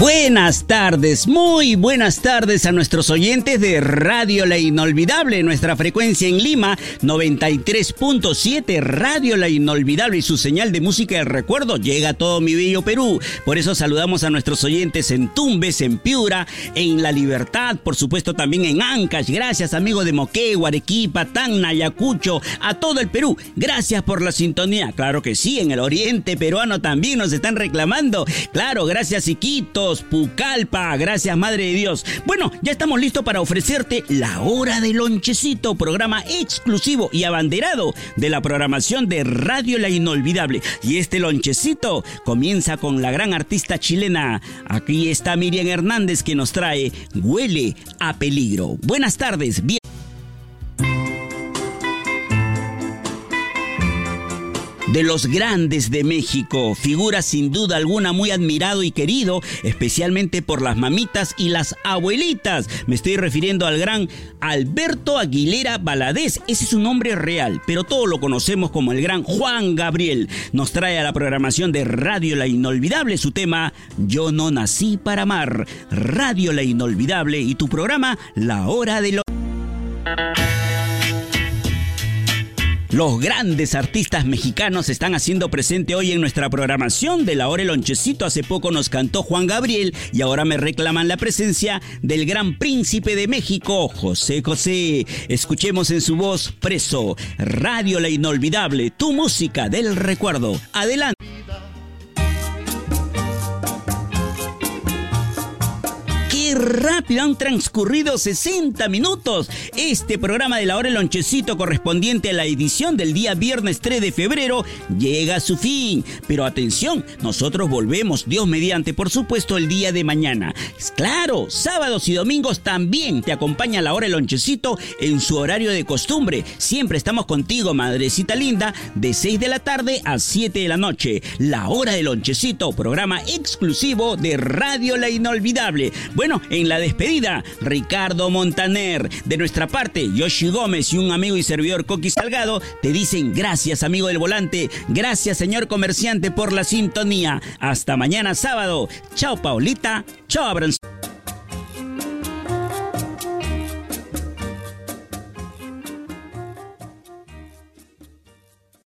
Buenas tardes, muy buenas tardes a nuestros oyentes de Radio La Inolvidable, nuestra frecuencia en Lima, 93.7, Radio La Inolvidable y su señal de música del recuerdo llega a todo mi bello Perú. Por eso saludamos a nuestros oyentes en Tumbes, en Piura, en La Libertad, por supuesto también en Ancash. Gracias amigos de Moquegua, Arequipa, Tacna, Ayacucho, a todo el Perú. Gracias por la sintonía. Claro que sí, en el oriente peruano también nos están reclamando. Claro, gracias Iquitos, Pucallpa, gracias Madre de Dios. Bueno, ya estamos listos para ofrecerte La Hora del Lonchecito, programa exclusivo y abanderado de la programación de Radio La Inolvidable. Y este lonchecito comienza con la gran artista chilena. Aquí está Miriam Hernández que nos trae Huele a Peligro. Buenas tardes, de los grandes de México, figura sin duda alguna muy admirado y querido, especialmente por las mamitas y las abuelitas. Me estoy refiriendo al gran Alberto Aguilera Valadez, ese es su nombre real, pero todos lo conocemos como el gran Juan Gabriel. Nos trae a la programación de Radio La Inolvidable su tema Yo no nací para amar. Radio La Inolvidable y tu programa La Hora de Los grandes artistas mexicanos están haciendo presente hoy en nuestra programación de La Hora del Lonchecito. Hace poco nos cantó Juan Gabriel y ahora me reclaman la presencia del gran príncipe de México, José José. Escuchemos en su voz Preso. Radio La Inolvidable, tu música del recuerdo. Adelante. Rápido, han transcurrido 60 minutos. Este programa de La Hora del Lonchecito, correspondiente a la edición del día viernes 3 de febrero, llega a su fin. Pero atención, nosotros volvemos, Dios mediante, por supuesto, el día de mañana. Claro, sábados y domingos también te acompaña La Hora del Lonchecito en su horario de costumbre. Siempre estamos contigo, madrecita linda, de 6 de la tarde a 7 de la noche. La Hora del Lonchecito, programa exclusivo de Radio La Inolvidable. Bueno, en la despedida, Ricardo Montaner. De nuestra parte, Yoshi Gómez y un amigo y servidor, Koky Salgado, te dicen gracias, amigo del volante. Gracias, señor comerciante, por la sintonía. Hasta mañana sábado. Chao, Paulita. Chao, Abranzo.